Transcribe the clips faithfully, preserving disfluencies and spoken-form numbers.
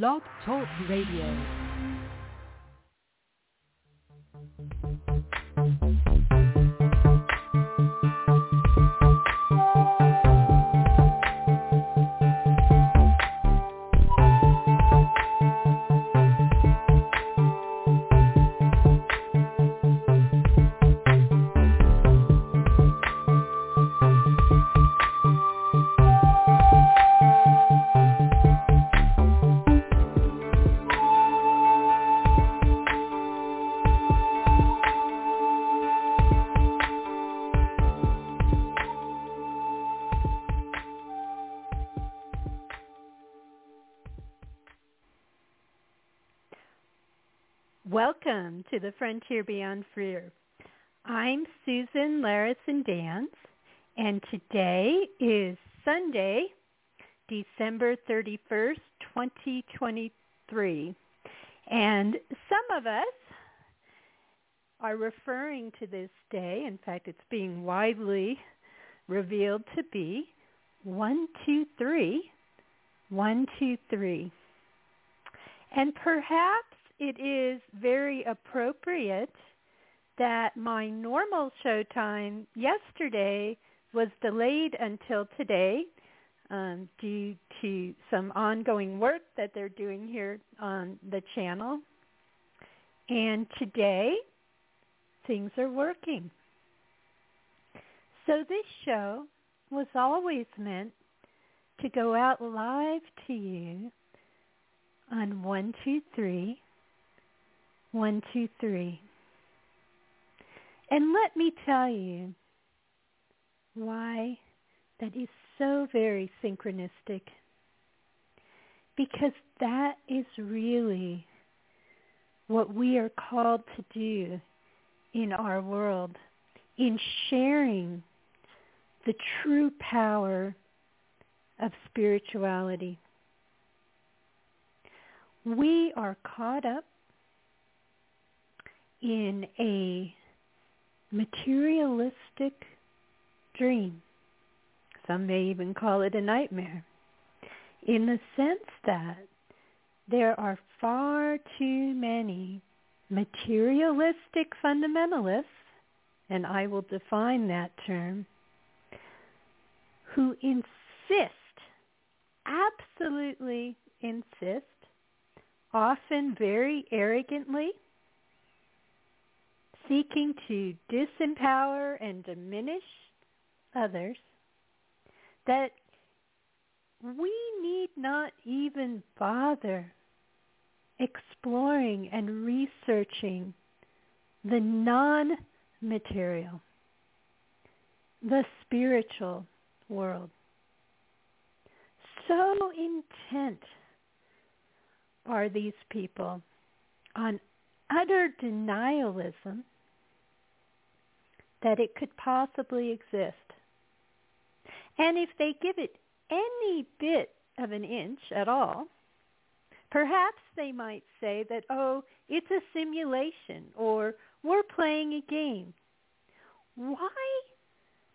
Blog Talk Radio. Welcome to the Frontier Beyond Fear. I'm Susan Larison Danz, and today is Sunday, December thirty-first, twenty twenty-three. And some of us are referring to this day. In fact, it's being widely revealed to be one two three, one two three. And perhaps it is very appropriate that my normal show time yesterday was delayed until today um, due to some ongoing work that they're doing here on the channel. And today, things are working. So this show was always meant to go out live to you on one two three. One, two, three. And let me tell you why that is so very synchronistic. Because that is really what we are called to do in our world, in sharing the true power of spirituality. We are caught up in a materialistic dream. Some may even call it a nightmare, in the sense that there are far too many materialistic fundamentalists, and I will define that term, who insist, absolutely insist, often very arrogantly, seeking to disempower and diminish others, that we need not even bother exploring and researching the non-material, the spiritual world. So intent are these people on utter denialism that it could possibly exist. And if they give it any bit of an inch at all, perhaps they might say that, oh, it's a simulation, or we're playing a game. Why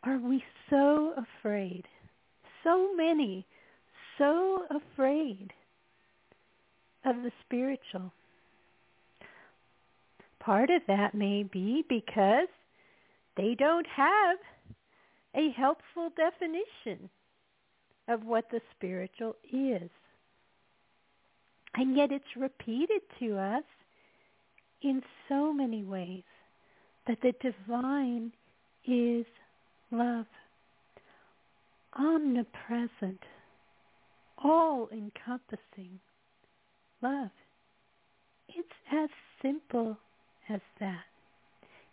are we so afraid? So many, so afraid of the spiritual. Part of that may be because they don't have a helpful definition of what the spiritual is. And yet it's repeated to us in so many ways that the divine is love, omnipresent, all-encompassing love. It's as simple as that.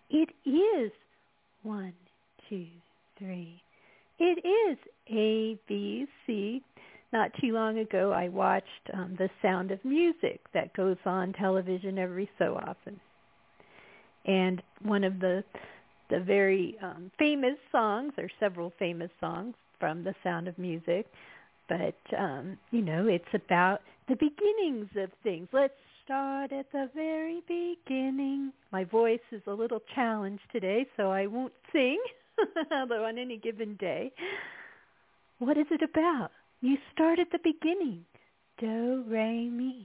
It is One, two, three. It is A, B, C. Not too long ago, I watched um, The Sound of Music that goes on television every so often. And one of the the very um, famous songs, or several famous songs from The Sound of Music, but, um, you know, it's about the beginnings of things. Let's start at the very beginning. My voice is a little challenged today, so I won't sing, although on any given day. What is it about? You start at the beginning. Do, re, mi.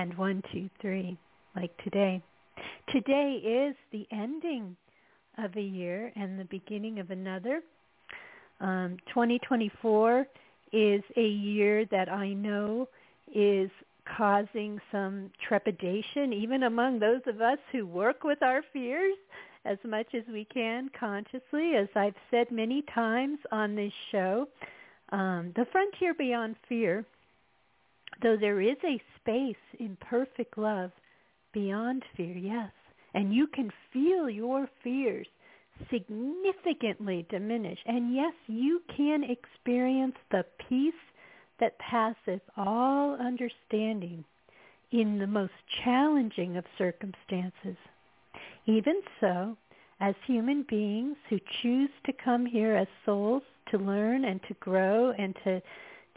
and one, two, three, like today. Today is the ending of a year and the beginning of another. Um, twenty twenty-four is a year that I know is causing some trepidation, even among those of us who work with our fears as much as we can consciously. As I've said many times on this show, um, the frontier beyond fear, though there is a space in perfect love beyond fear, yes, and you can feel your fears significantly diminish. And yes, you can experience the peace that passes all understanding in the most challenging of circumstances. Even so, as human beings who choose to come here as souls to learn and to grow and to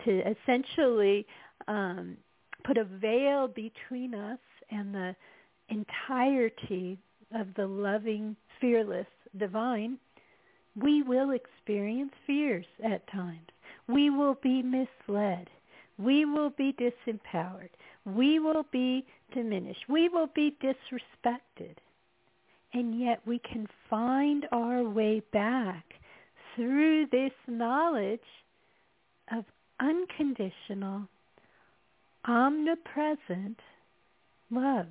to essentially um, put a veil between us and the entirety of the loving, fearless divine, we will experience fears at times. We will be misled. We will be disempowered. We will be diminished. We will be disrespected. And yet we can find our way back through this knowledge of unconditional, omnipresent love.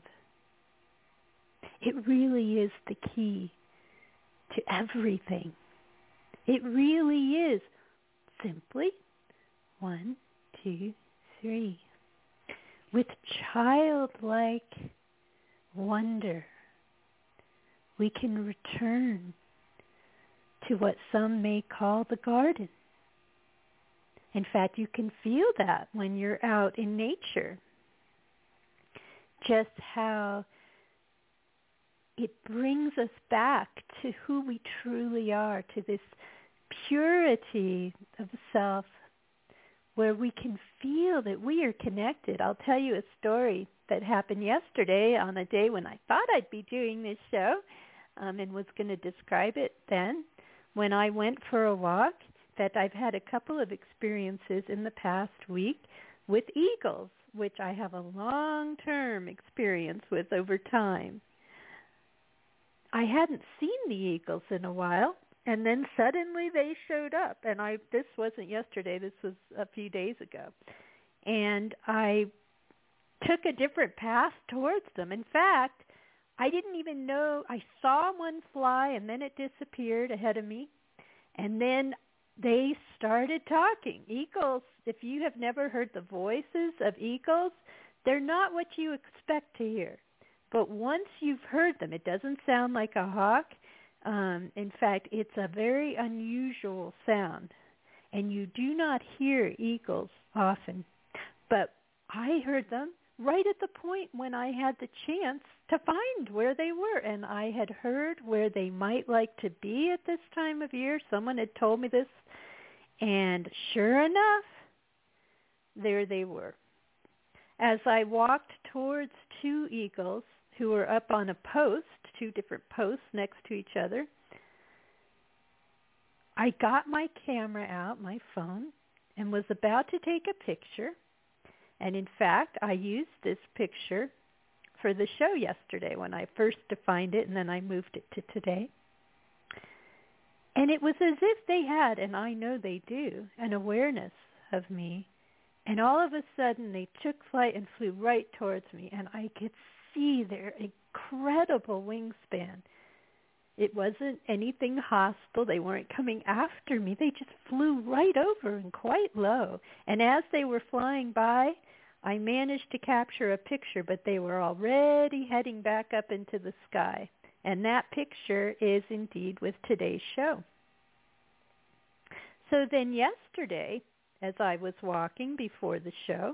It really is the key to everything. It really is. Simply, one, two, three, with childlike wonder, we can return to what some may call the garden. In fact, you can feel that when you're out in nature, just how it brings us back to who we truly are, to this purity of self, where we can feel that we are connected. I'll tell you a story that happened yesterday on a day when I thought I'd be doing this show um, and was going to describe it then. When I went for a walk, that I've had a couple of experiences in the past week with eagles, which I have a long-term experience with over time. I hadn't seen the eagles in a while. And then suddenly they showed up, and I this wasn't yesterday, this was a few days ago. And I took a different path towards them. In fact, I didn't even know, I saw one fly, and then it disappeared ahead of me. And then they started talking. Eagles, if you have never heard the voices of eagles, they're not what you expect to hear. But once you've heard them, it doesn't sound like a hawk. Um, in fact, it's a very unusual sound, and you do not hear eagles often. But I heard them right at the point when I had the chance to find where they were, and I had heard where they might like to be at this time of year. Someone had told me this, and sure enough, there they were. As I walked towards two eagles who were up on a post, two different posts next to each other, I got my camera out, my phone, and was about to take a picture. And in fact, I used this picture for the show yesterday when I first defined it, and then I moved it to today. And it was as if they had, and I know they do, an awareness of me. And all of a sudden, they took flight and flew right towards me, and I could see their incredible wingspan. It wasn't anything hostile. They weren't coming after me. They just flew right over and quite low. And as they were flying by, I managed to capture a picture, but they were already heading back up into the sky. And that picture is indeed with today's show. So then yesterday, as I was walking before the show,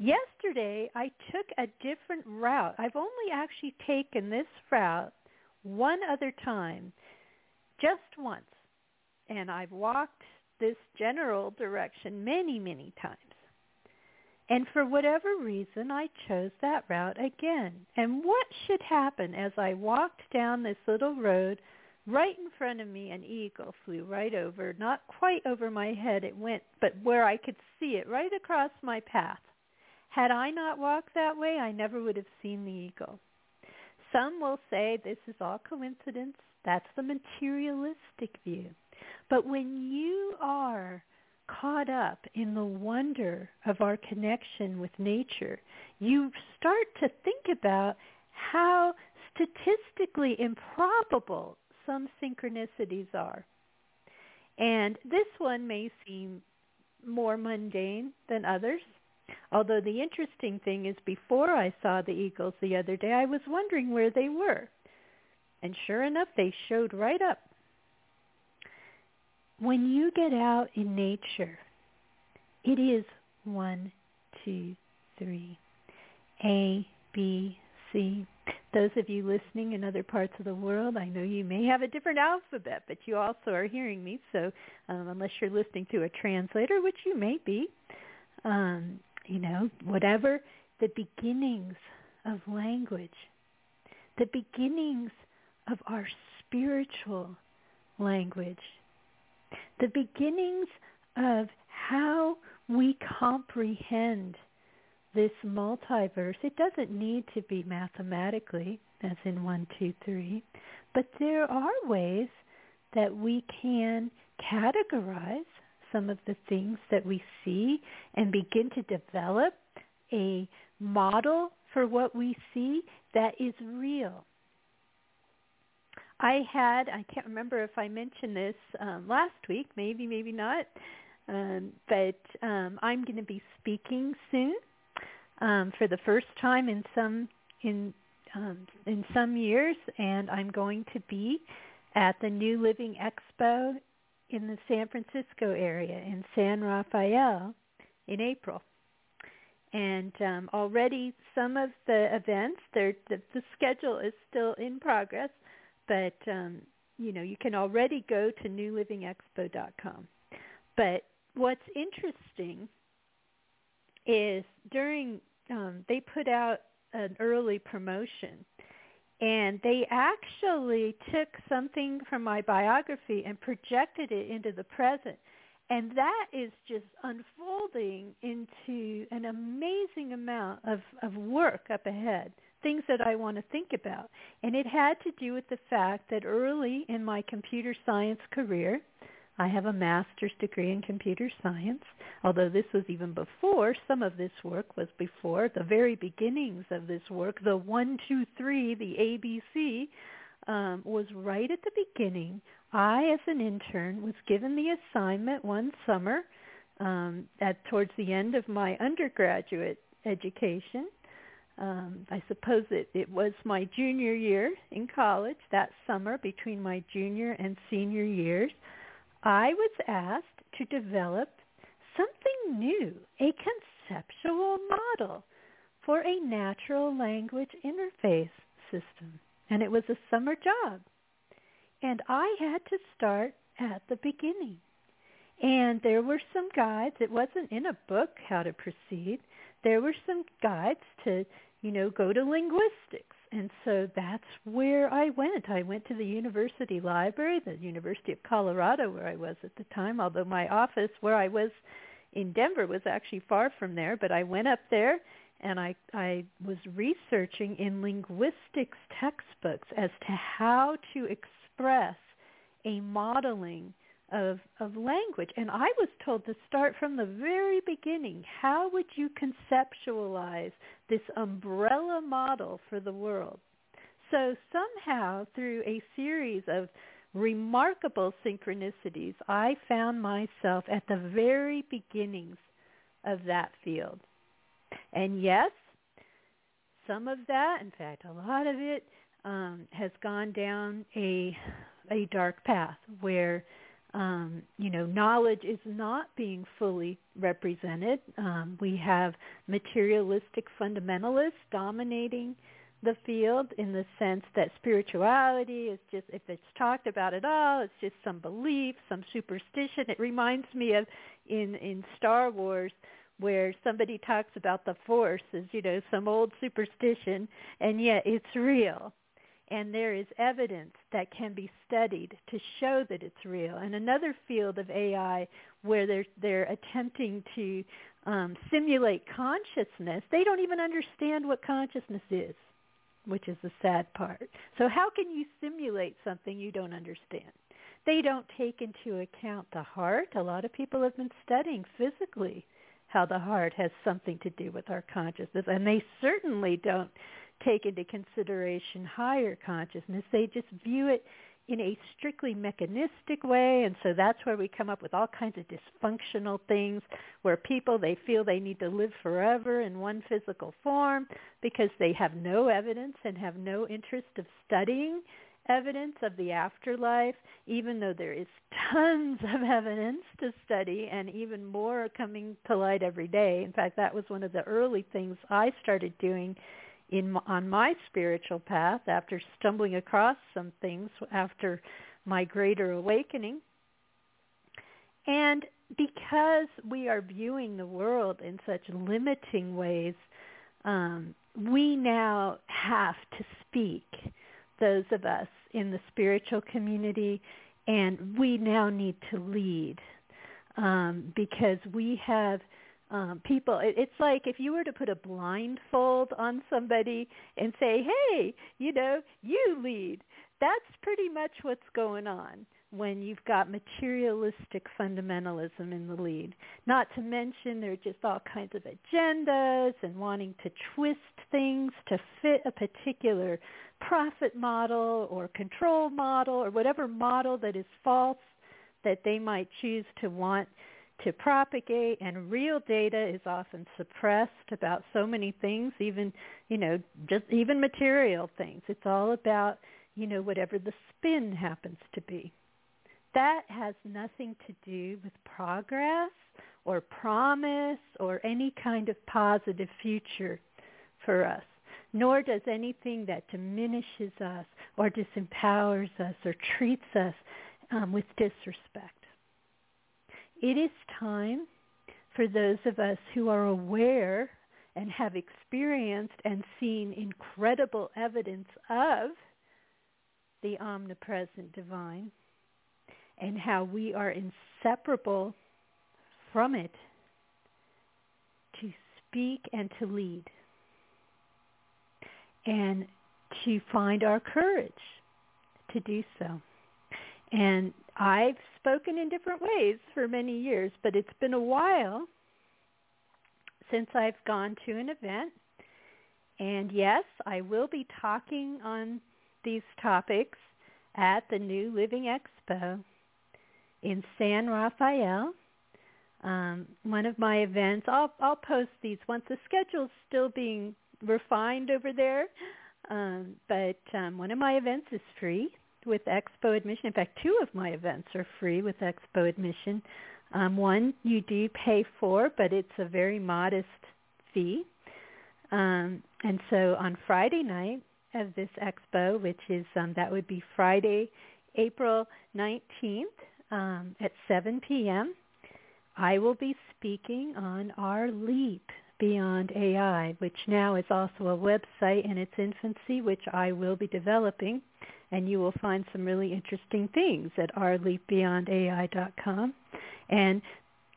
Yesterday, I took a different route. I've only actually taken this route one other time, just once. And I've walked this general direction many, many times. And for whatever reason, I chose that route again. And what should happen as I walked down this little road, right in front of me, an eagle flew right over, not quite over my head it went, but where I could see it right across my path. Had I not walked that way, I never would have seen the eagle. Some will say this is all coincidence. That's the materialistic view. But when you are caught up in the wonder of our connection with nature, you start to think about how statistically improbable some synchronicities are. And this one may seem more mundane than others, although the interesting thing is before I saw the eagles the other day, I was wondering where they were. And sure enough, they showed right up. When you get out in nature, it is one, two, three, A, B, C. Those of you listening in other parts of the world, I know you may have a different alphabet, but you also are hearing me, so um, unless you're listening to a translator, which you may be, um, you know, whatever, the beginnings of language, the beginnings of our spiritual language, the beginnings of how we comprehend this multiverse. It doesn't need to be mathematically, as in one, two, three, but there are ways that we can categorize some of the things that we see and begin to develop a model for what we see that is real. I had, I can't remember if I mentioned this um, last week, maybe, maybe not, um, but um, I'm going to be speaking soon um, for the first time in some in um, in some years, and I'm going to be at the New Living Expo in the San Francisco area in San Rafael in April. And um, already some of the events, the, the schedule is still in progress, but, um, you know, you can already go to new living expo dot com. But what's interesting is during, um, they put out an early promotion, and they actually took something from my biography and projected it into the present. And that is just unfolding into an amazing amount of, of work up ahead, things that I want to think about. And it had to do with the fact that early in my computer science career, I have a master's degree in computer science, although this was even before, some of this work was before, the very beginnings of this work, the one, two, three, the A B C, Um, was right at the beginning. I, as an intern, was given the assignment one summer um, at towards the end of my undergraduate education. Um, I suppose it, it was my junior year in college, that summer between my junior and senior years. I was asked to develop something new, a conceptual model for a natural language interface system. And it was a summer job. And I had to start at the beginning. And there were some guides. It wasn't in a book how to proceed. There were some guides to, you know, go to linguistics. And so that's where I went. I went to the university library, the University of Colorado where I was at the time, although my office where I was in Denver was actually far from there. But I went up there. And I, I was researching in linguistics textbooks as to how to express a modeling of, of language. And I was told to start from the very beginning. How would you conceptualize this umbrella model for the world? So somehow through a series of remarkable synchronicities, I found myself at the very beginnings of that field. And yes, some of that, in fact, a lot of it, um, has gone down a a dark path where, um, you know, knowledge is not being fully represented. Um, we have materialistic fundamentalists dominating the field in the sense that spirituality is just, if it's talked about at all, it's just some belief, some superstition. It reminds me of in, in Star Wars, where somebody talks about the force as, you know, some old superstition, and yet it's real. And there is evidence that can be studied to show that it's real. And another field of A I where they're, they're attempting to um, simulate consciousness, they don't even understand what consciousness is, which is the sad part. So how can you simulate something you don't understand? They don't take into account the heart. A lot of people have been studying physically how the heart has something to do with our consciousness, and they certainly don't take into consideration higher consciousness. They just view it in a strictly mechanistic way, and so that's where we come up with all kinds of dysfunctional things where people, they feel they need to live forever in one physical form because they have no evidence and have no interest of studying evidence of the afterlife, even though there is tons of evidence to study and even more are coming to light every day. In fact, that was one of the early things I started doing in on my spiritual path after stumbling across some things after my greater awakening. And because we are viewing the world in such limiting ways, um, we now have to speak, those of us in the spiritual community, and we now need to lead um, because we have um, people. It, it's like if you were to put a blindfold on somebody and say, hey, you know, you lead. That's pretty much what's going on when you've got materialistic fundamentalism in the lead. Not to mention there are just all kinds of agendas and wanting to twist things to fit a particular profit model or control model or whatever model that is false that they might choose to want to propagate. And real data is often suppressed about so many things, even, you know, just even material things. It's all about, you know, whatever the spin happens to be. That has nothing to do with progress or promise or any kind of positive future for us, nor does anything that diminishes us or disempowers us or treats us um, with disrespect. It is time for those of us who are aware and have experienced and seen incredible evidence of the omnipresent divine, and how we are inseparable from it, to speak and to lead, and to find our courage to do so. And I've spoken in different ways for many years, but it's been a while since I've gone to an event. And yes, I will be talking on these topics at the New Living Expo in San Rafael, um, one of my events. I'll, I'll post these once. The schedule's still being refined over there, um, but um, one of my events is free with Expo admission. In fact, two of my events are free with Expo admission. Um, one you do pay for, but it's a very modest fee. Um, and so on Friday night of this expo, which is, um, that would be Friday, April nineteenth um, at seven p.m., I will be speaking on our Leap Beyond A I, which now is also a website in its infancy, which I will be developing, and you will find some really interesting things at r leap beyond a i dot com. And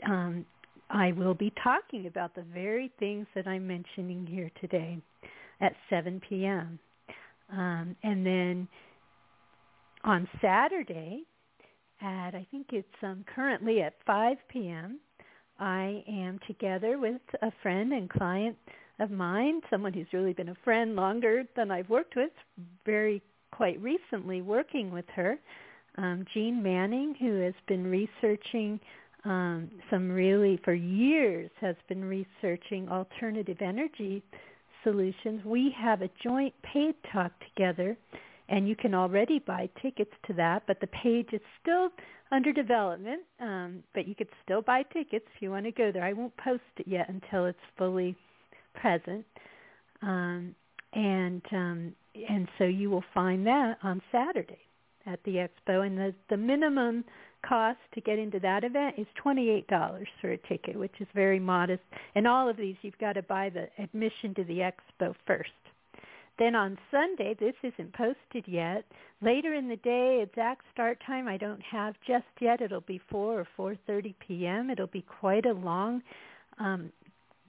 um, I will be talking about the very things that I'm mentioning here today at seven p.m. Um, and then on Saturday at, I think it's um, currently at five p.m., I am together with a friend and client of mine, someone who's really been a friend longer than I've worked with, very quite recently working with her, um, Jeane Manning, who has been researching um, some really, for years, has been researching alternative energy solutions. We have a joint paid talk together, and you can already buy tickets to that, but the page is still under development, um, but you could still buy tickets if you want to go there. I won't post it yet until it's fully present, um, and um, and so you will find that on Saturday at the expo, and the, the minimum cost to get into that event is twenty-eight dollars for a ticket, which is very modest. And all of these, you've got to buy the admission to the expo first. Then on Sunday, this isn't posted yet. Later in the day, exact start time I don't have just yet. It'll be four or four thirty p.m. It'll be quite a long um,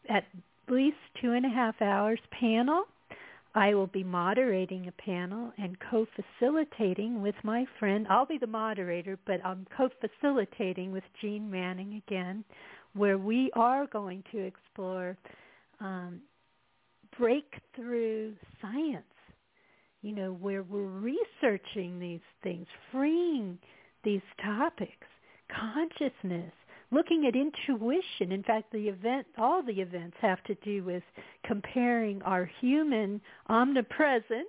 at least two and a half hours panel. I will be moderating a panel and co-facilitating with my friend. I'll be the moderator, but I'm co-facilitating with Jeane Manning again, where we are going to explore um, breakthrough science, you know, where we're researching these things, freeing these topics, consciousness, looking at intuition. In fact, the event, all the events have to do with comparing our human, omnipresent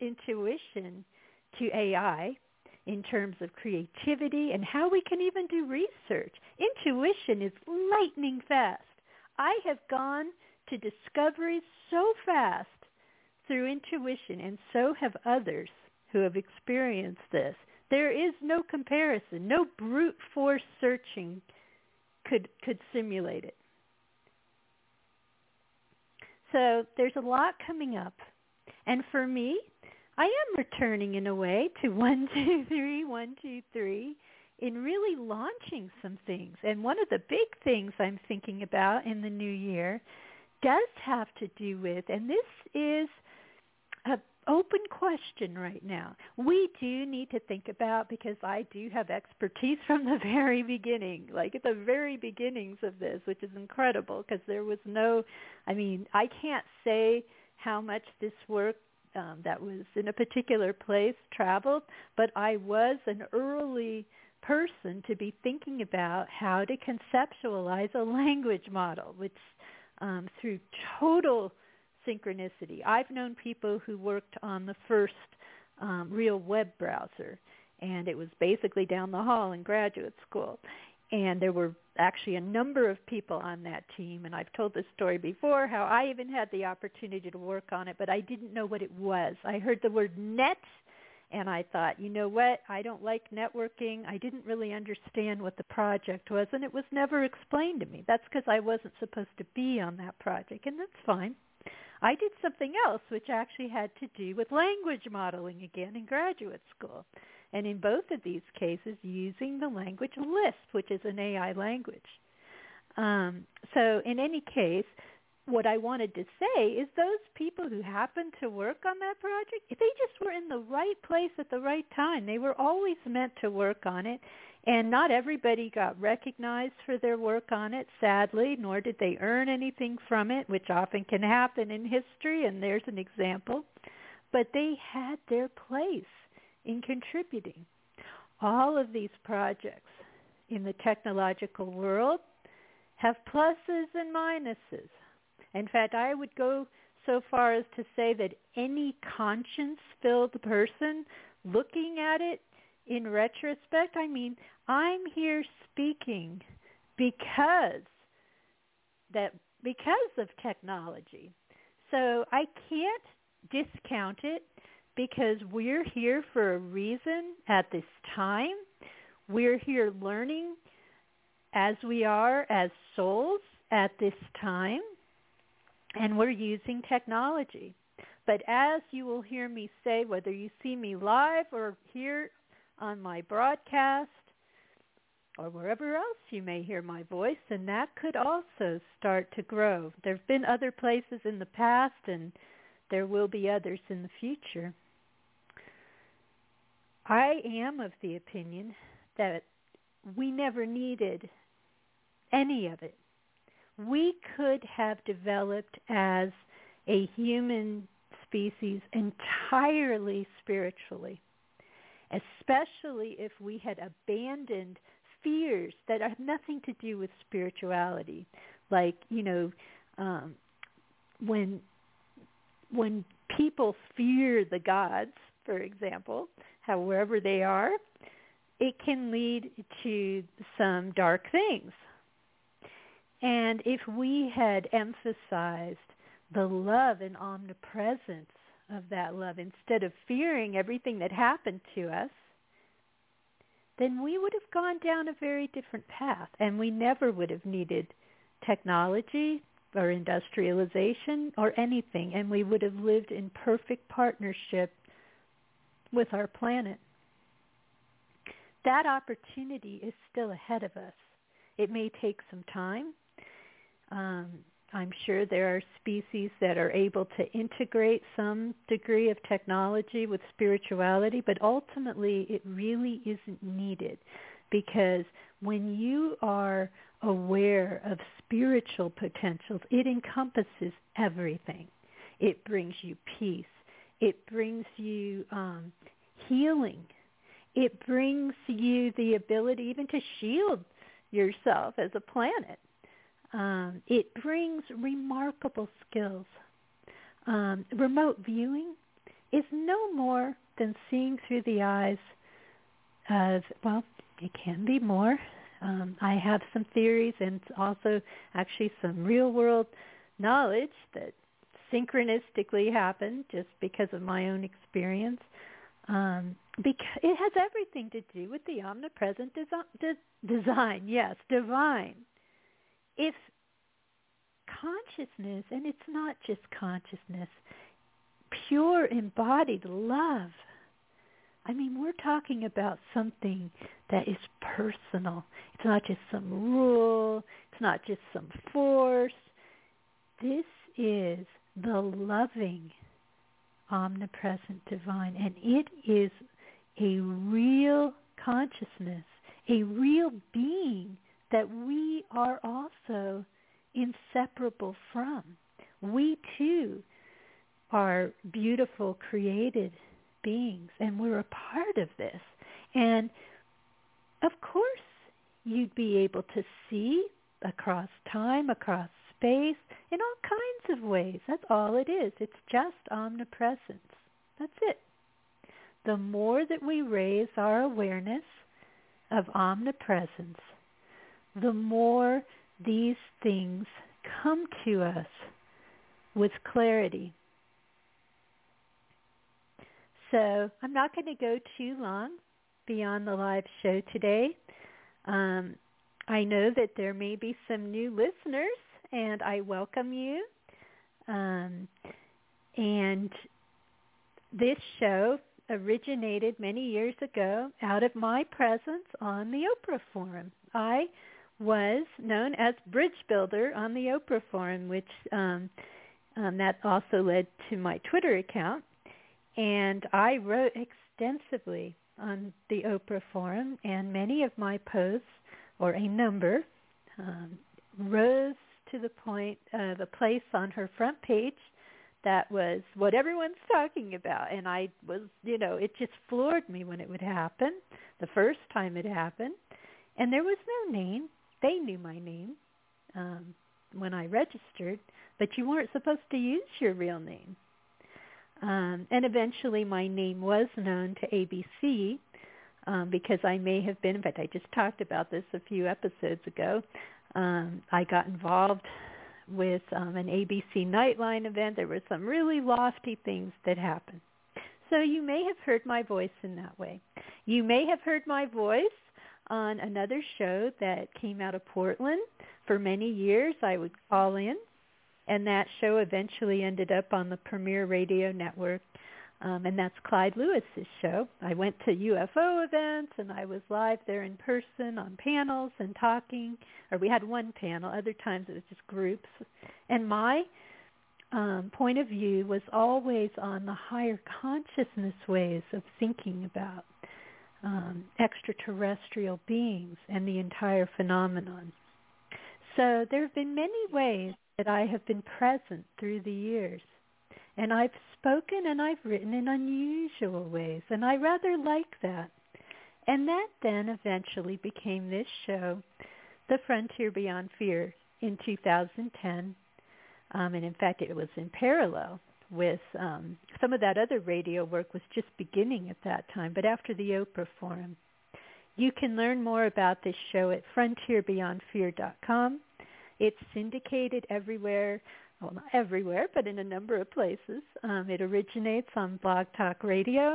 intuition to A I in terms of creativity and how we can even do research. Intuition is lightning fast. I have gone to discoveries so fast through intuition, and so have others who have experienced this. There is no comparison. No brute force searching could could simulate it. So there's a lot coming up. And for me, I am returning in a way to one two three, one two three in really launching some things. And one of the big things I'm thinking about in the new year does have to do with, and this is a open question right now. We do need to think about, because I do have expertise from the very beginning, like at the very beginnings of this, which is incredible because there was no, I mean, I can't say how much this work um, that was in a particular place traveled, but I was an early person to be thinking about how to conceptualize a language model, which um, through total synchronicity. I've known people who worked on the first um, real web browser, and it was basically down the hall in graduate school. And there were actually a number of people on that team, and I've told this story before, how I even had the opportunity to work on it, but I didn't know what it was. I heard the word net, and I thought, you know what, I don't like networking. I didn't really understand what the project was, and it was never explained to me. That's because I wasn't supposed to be on that project, and that's fine. I did something else, which actually had to do with language modeling again in graduate school, and in both of these cases using the language LISP, which is an A I language. Um, so in any case, what I wanted to say is those people who happened to work on that project, they just were in the right place at the right time. They were always meant to work on it, and not everybody got recognized for their work on it, sadly, nor did they earn anything from it, which often can happen in history, and there's an example. But they had their place in contributing. All of these projects in the technological world have pluses and minuses. In fact, I would go so far as to say that any conscience-filled person looking at it in retrospect, I mean, I'm here speaking because that because of technology. So I can't discount it because we're here for a reason at this time. We're here learning as we are as souls at this time. And we're using technology. But as you will hear me say, whether you see me live or here on my broadcast or wherever else you may hear my voice, and that could also start to grow. There have been other places in the past, and there will be others in the future. I am of the opinion that we never needed any of it. We could have developed as a human species entirely spiritually, especially if we had abandoned fears that have nothing to do with spirituality. Like, you know, um, when when people fear the gods, for example, however they are, it can lead to some dark things. And if we had emphasized the love and omnipresence of that love instead of fearing everything that happened to us, then we would have gone down a very different path, and we never would have needed technology or industrialization or anything, and we would have lived in perfect partnership with our planet. That opportunity is still ahead of us. It may take some time. Um, I'm sure there are species that are able to integrate some degree of technology with spirituality, but ultimately it really isn't needed, because when you are aware of spiritual potentials, it encompasses everything. It brings you peace. It brings you um, healing. It brings you the ability even to shield yourself as a planet. Um, it brings remarkable skills. Um, remote viewing is no more than seeing through the eyes of, well, it can be more. Um, I have some theories and also actually some real-world knowledge that synchronistically happened just because of my own experience. Um, because it has everything to do with the omnipresent desi- de- design, yes, divine. If consciousness, and it's not just consciousness, pure embodied love, I mean, we're talking about something that is personal. It's not just some rule. It's not just some force. This is the loving, omnipresent divine, and it is a real consciousness, a real being that we are also inseparable from. We, too, are beautiful, created beings, and we're a part of this. And, of course, you'd be able to see across time, across space, in all kinds of ways. That's all it is. It's just omnipresence. That's it. The more that we raise our awareness of omnipresence, the more these things come to us with clarity. So I'm not going to go too long beyond the live show today. Um, I know that there may be some new listeners, and I welcome you. Um, and this show originated many years ago out of my presence on the Oprah Forum. I was known as Bridge Builder on the Oprah Forum, which um, um, that also led to my Twitter account. And I wrote extensively on the Oprah Forum, and many of my posts, or a number, um, rose to the point of a place on her front page that was what everyone's talking about. And I was, you know, it just floored me when it would happen, the first time it happened. And there was no name. They knew my name um, when I registered, but you weren't supposed to use your real name. Um, and eventually my name was known to A B C um, because I may have been, in fact, I just talked about this a few episodes ago. Um, I got involved with um, an A B C Nightline event. There were some really lofty things that happened. So you may have heard my voice in that way. You may have heard my voice on another show that came out of Portland. For many years, I would call in, and that show eventually ended up on the Premiere Radio Network, um, and that's Clyde Lewis's show. I went to U F O events, and I was live there in person on panels and talking, or we had one panel. Other times it was just groups. And my um, point of view was always on the higher consciousness ways of thinking about Um, extraterrestrial beings and the entire phenomenon. So there have been many ways that I have been present through the years. And I've spoken and I've written in unusual ways, and I rather like that. And that then eventually became this show, The Frontier Beyond Fear, in two thousand ten. Um, and in fact, it was in parallel with um, some of that other radio work was just beginning at that time, but after the Oprah Forum. You can learn more about this show at frontier beyond fear dot com. It's syndicated everywhere, well, not everywhere, but in a number of places. Um, it originates on BlogTalkRadio,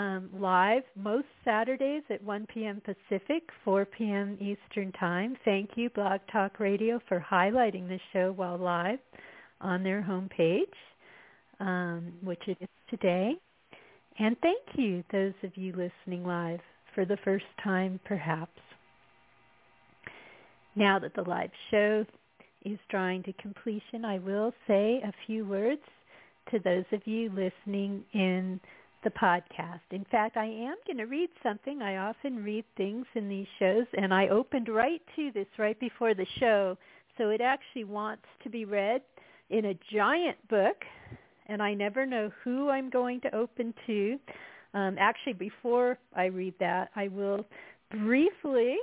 um, live most Saturdays at one p.m. Pacific, four p.m. Eastern Time. Thank you, BlogTalkRadio, for highlighting this show while live on their homepage. Um, which it is today. And thank you, those of you listening live, for the first time, perhaps. Now that the live show is drawing to completion. I will say a few words to those of you listening in the podcast. In fact, I am going to read something. I often read things in these shows, and I opened right to this right before the show, so it actually wants to be read in a giant book, and I never know who I'm going to open to. Um, actually, before I read that, I will briefly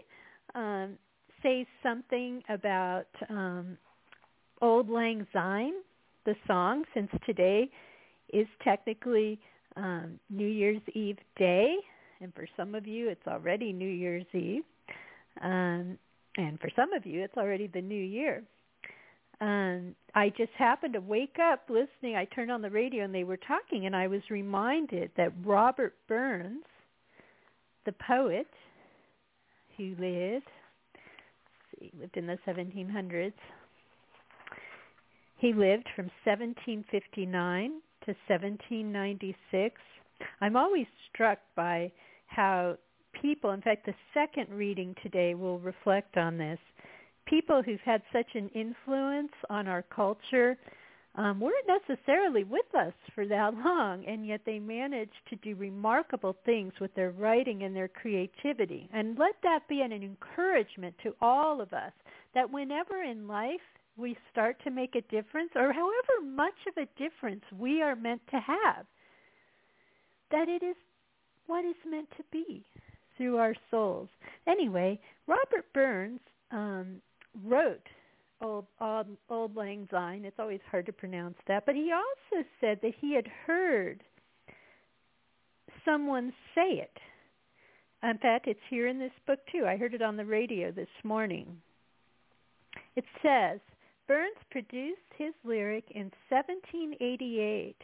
um, say something about um, Auld Lang Syne, the song, since today is technically um, New Year's Eve day, and for some of you, it's already New Year's Eve, um, and for some of you, it's already the new year. Um, I just happened to wake up listening. I turned on the radio and they were talking, and I was reminded that Robert Burns, the poet who lived, see, lived in the seventeen hundreds, he lived from seventeen fifty-nine to seventeen ninety-six. I'm always struck by how people, in fact, the second reading today will reflect on this. People who've had such an influence on our culture um, weren't necessarily with us for that long, and yet they managed to do remarkable things with their writing and their creativity. And let that be an encouragement to all of us that whenever in life we start to make a difference, or however much of a difference we are meant to have, that it is what is meant to be through our souls. Anyway, Robert Burns um, wrote Old, Old, Old Lang Syne. It's always hard to pronounce that. But he also said that he had heard someone say it. In fact, it's here in this book, too. I heard it on the radio this morning. It says, Burns produced his lyric in seventeen eighty-eight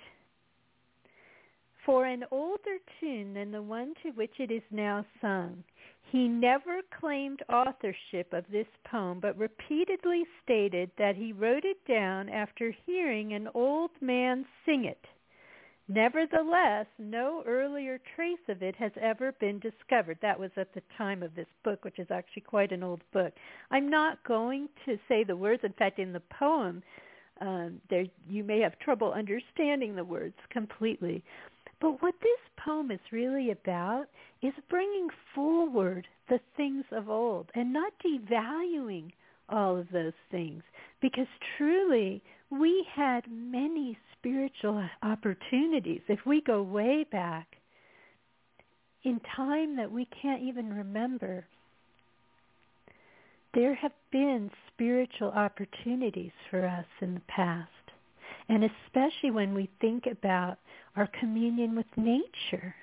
for an older tune than the one to which it is now sung. He never claimed authorship of this poem, but repeatedly stated that he wrote it down after hearing an old man sing it. Nevertheless, no earlier trace of it has ever been discovered. That was at the time of this book, which is actually quite an old book. I'm not going to say the words. In fact, in the poem, um, there you may have trouble understanding the words completely. But what this poem is really about is bringing forward the things of old and not devaluing all of those things, because truly we had many spiritual opportunities. If we go way back in time that we can't even remember, there have been spiritual opportunities for us in the past, and especially when we think about our communion with nature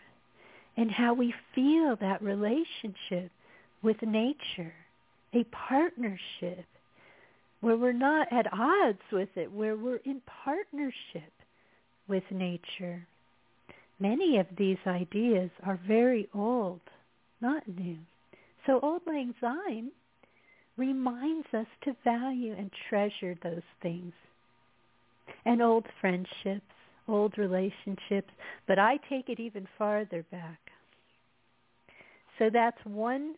and how we feel that relationship with nature, a partnership where we're not at odds with it, where we're in partnership with nature. Many of these ideas are very old, not new. So Auld Lang Syne reminds us to value and treasure those things, and old friendships, old relationships, but I take it even farther back. So that's one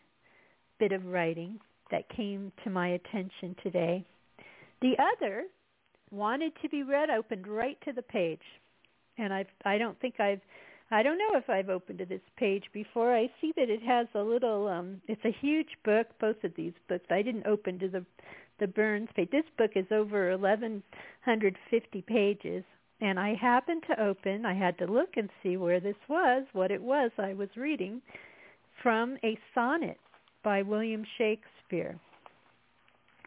bit of writing that came to my attention today. The other wanted to be read, opened right to the page. And I've, I don't think I've, I don't know if I've opened to this page before. I see that it has a little, um, it's a huge book, both of these books. I didn't open to the, the Burns page. This book is over eleven fifty pages. And I happened to open, I had to look and see where this was, what it was I was reading, from a sonnet by William Shakespeare.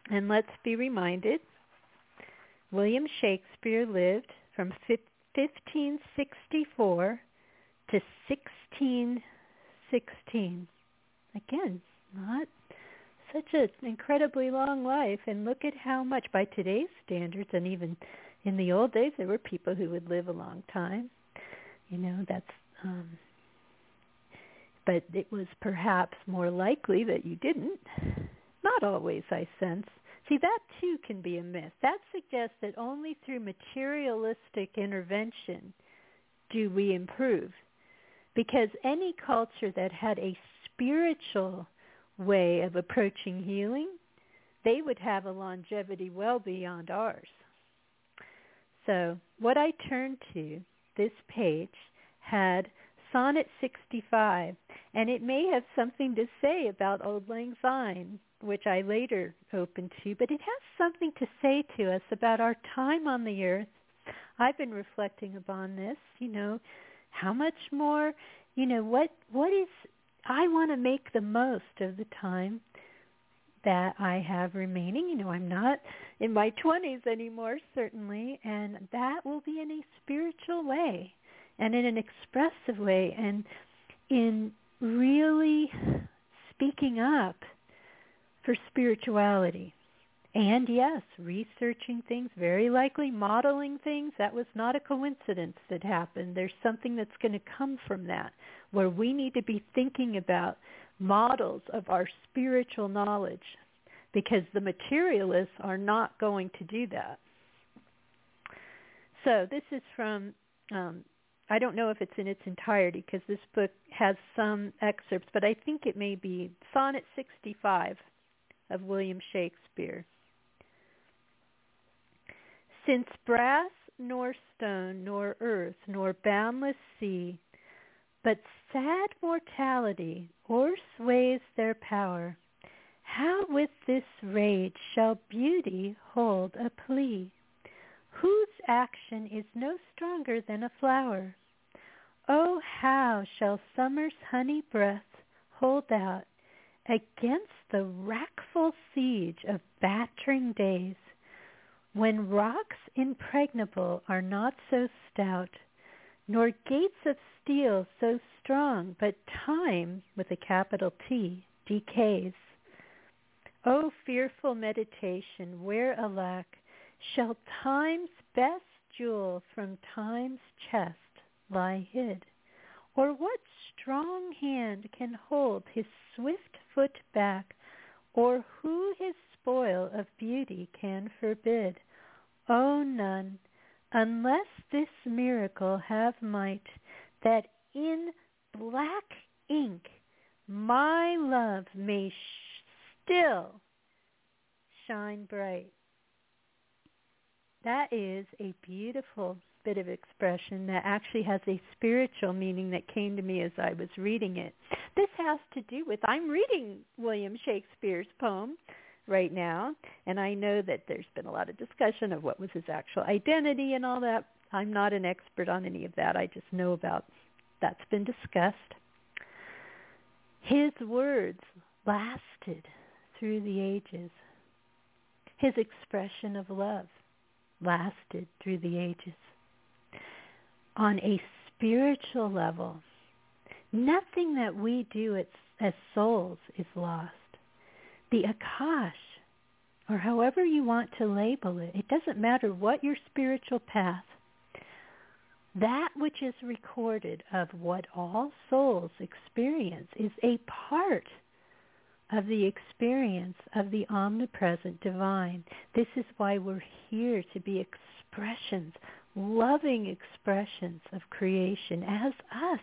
And let's be reminded, William Shakespeare lived from fifteen sixty-four to sixteen sixteen. Again, not such an incredibly long life, and look at how much, by today's standards, and even in the old days, there were people who would live a long time. You know, that's, um, but it was perhaps more likely that you didn't. Not always, I sense. See, that too can be a myth. That suggests that only through materialistic intervention do we improve, because any culture that had a spiritual way of approaching healing, they would have a longevity well beyond ours. So what I turned to, this page, had Sonnet sixty-five, and it may have something to say about Auld Lang Syne, which I later opened to, but it has something to say to us about our time on the earth. I've been reflecting upon this, you know, how much more, you know, what what is, I want to make the most of the time that I have remaining. You know, I'm not in my twenties anymore, certainly, and that will be in a spiritual way and in an expressive way and in really speaking up for spirituality. And yes, researching things, very likely modeling things. That was not a coincidence that happened. There's something that's going to come from that, where we need to be thinking about models of our spiritual knowledge, because the materialists are not going to do that. So this is from, um, I don't know if it's in its entirety, because this book has some excerpts, but I think it may be Sonnet sixty-five of William Shakespeare. Since brass nor stone nor earth nor boundless sea, but sad mortality o'ersways their power, how with this rage shall beauty hold a plea, whose action is no stronger than a flower? Oh, how shall summer's honey breath hold out against the wrackful siege of battering days, when rocks impregnable are not so stout, nor gates of steel so strong, but time, with a capital T, decays. O fearful meditation, where, alack, shall time's best jewel from time's chest lie hid? Or what strong hand can hold his swift foot back, or who his spoil of beauty can forbid? Oh, none, unless this miracle have might, that in black ink my love may sh- still shine bright. That is a beautiful bit of expression that actually has a spiritual meaning that came to me as I was reading it. This has to do with, I'm reading William Shakespeare's poem right now, and I know that there's been a lot of discussion of what was his actual identity and all that. I'm not an expert on any of that. I just know about that's been discussed. His words lasted through the ages. His expression of love lasted through the ages. On a spiritual level, nothing that we do as, as souls is lost. The Akash, or however you want to label it, it doesn't matter what your spiritual path, that which is recorded of what all souls experience is a part of the experience of the omnipresent divine. This is why we're here, to be expressions, loving expressions of creation as us.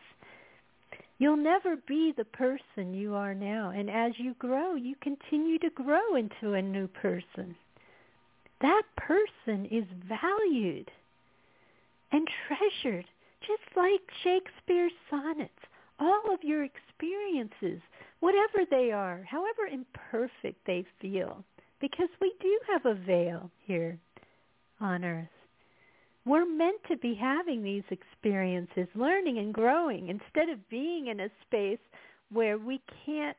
You'll never be the person you are now, and as you grow, you continue to grow into a new person. That person is valued and treasured, just like Shakespeare's sonnets. All of your experiences, whatever they are, however imperfect they feel, because we do have a veil here on earth. We're meant to be having these experiences, learning and growing, instead of being in a space where we can't,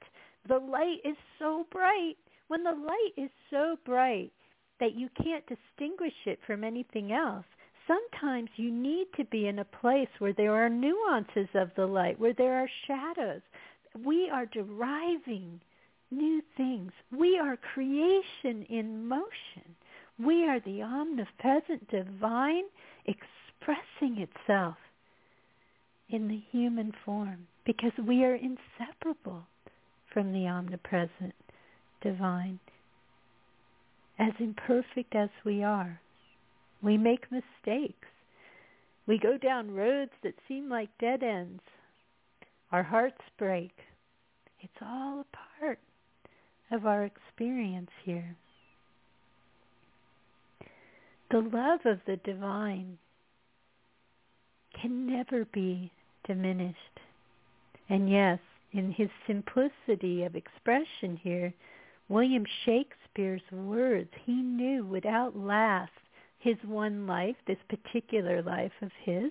the light is so bright. When the light is so bright that you can't distinguish it from anything else, sometimes you need to be in a place where there are nuances of the light, where there are shadows. We are deriving new things. We are creation in motion. We are the omnipresent divine expressing itself in the human form, because we are inseparable from the omnipresent divine. As imperfect as we are, we make mistakes. We go down roads that seem like dead ends. Our hearts break. It's all a part of our experience here. The love of the divine can never be diminished. And yes, in his simplicity of expression here, William Shakespeare's words, he knew would outlast his one life, this particular life of his,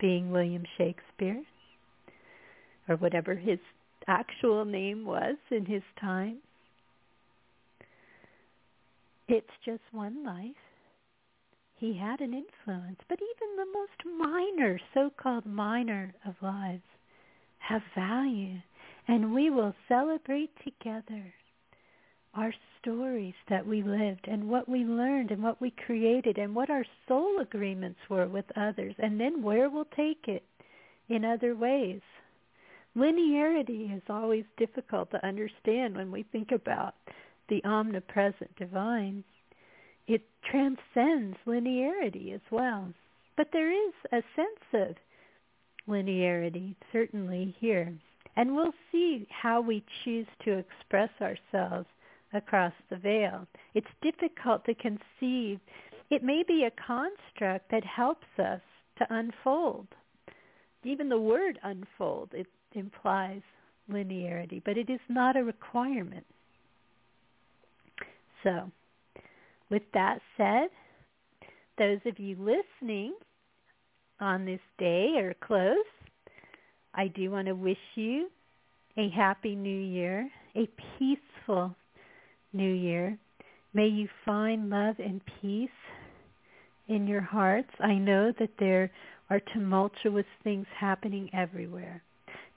being William Shakespeare, or whatever his actual name was in his time. It's just one life. He had an influence, but even the most minor, so-called minor of lives have value, and we will celebrate together our stories that we lived and what we learned and what we created and what our soul agreements were with others, and then where we'll take it in other ways. Linearity is always difficult to understand when we think about the omnipresent divine. It transcends linearity as well. But there is a sense of linearity, certainly here. And we'll see how we choose to express ourselves across the veil. It's difficult to conceive. It may be a construct that helps us to unfold. Even the word unfold, it implies linearity, but it is not a requirement. So, with that said, those of you listening on this day or close, I do want to wish you a happy new year, a peaceful new year. May you find love and peace in your hearts. I know that there are tumultuous things happening everywhere.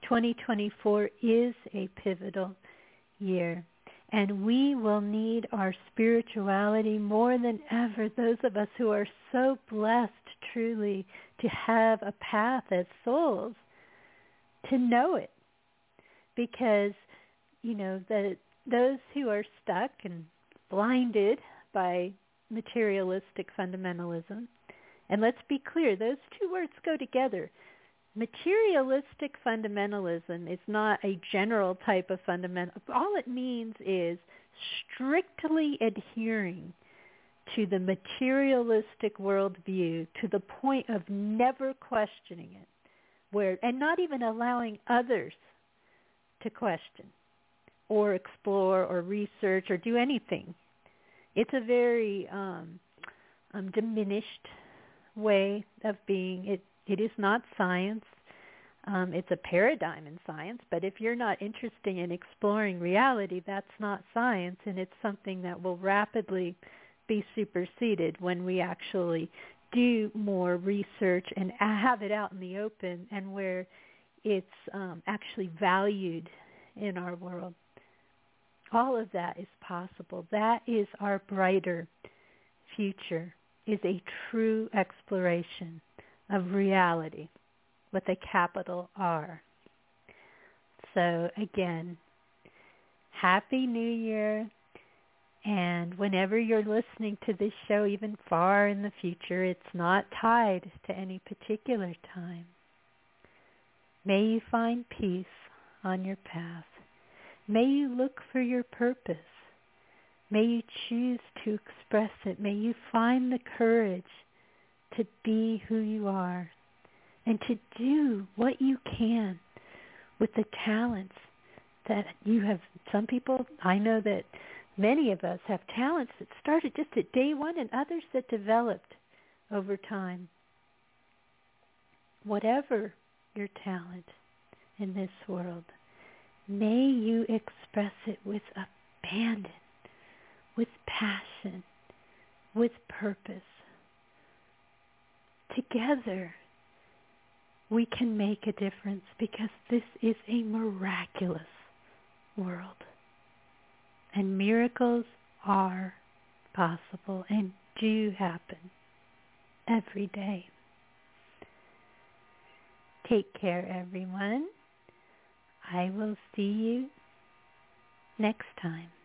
twenty twenty-four is a pivotal year, and we will need our spirituality more than ever, those of us who are so blessed truly to have a path as souls, to know it, because, you know, the those who are stuck and blinded by materialistic fundamentalism, and let's be clear, those two words go together. Materialistic fundamentalism is not a general type of fundamental. All it means is strictly adhering to the materialistic worldview to the point of never questioning it, where and not even allowing others to question or explore or research or do anything. It's a very um, um, diminished way of being. It It is not science. Um, it's a paradigm in science, but if you're not interested in exploring reality, that's not science, and it's something that will rapidly be superseded when we actually do more research and have it out in the open and where it's um, actually valued in our world. All of that is possible. That is our brighter future, is a true exploration of reality with a capital R. So again, Happy New Year, and whenever you're listening to this show, even far in the future, it's not tied to any particular time. May you find peace on your path. May you look for your purpose. May you choose to express it. May you find the courage to be who you are and to do what you can with the talents that you have. Some people, I know that many of us have talents that started just at day one and others that developed over time. Whatever your talent in this world, may you express it with abandon, with passion, with purpose. Together, we can make a difference, because this is a miraculous world. And miracles are possible and do happen every day. Take care, everyone. I will see you next time.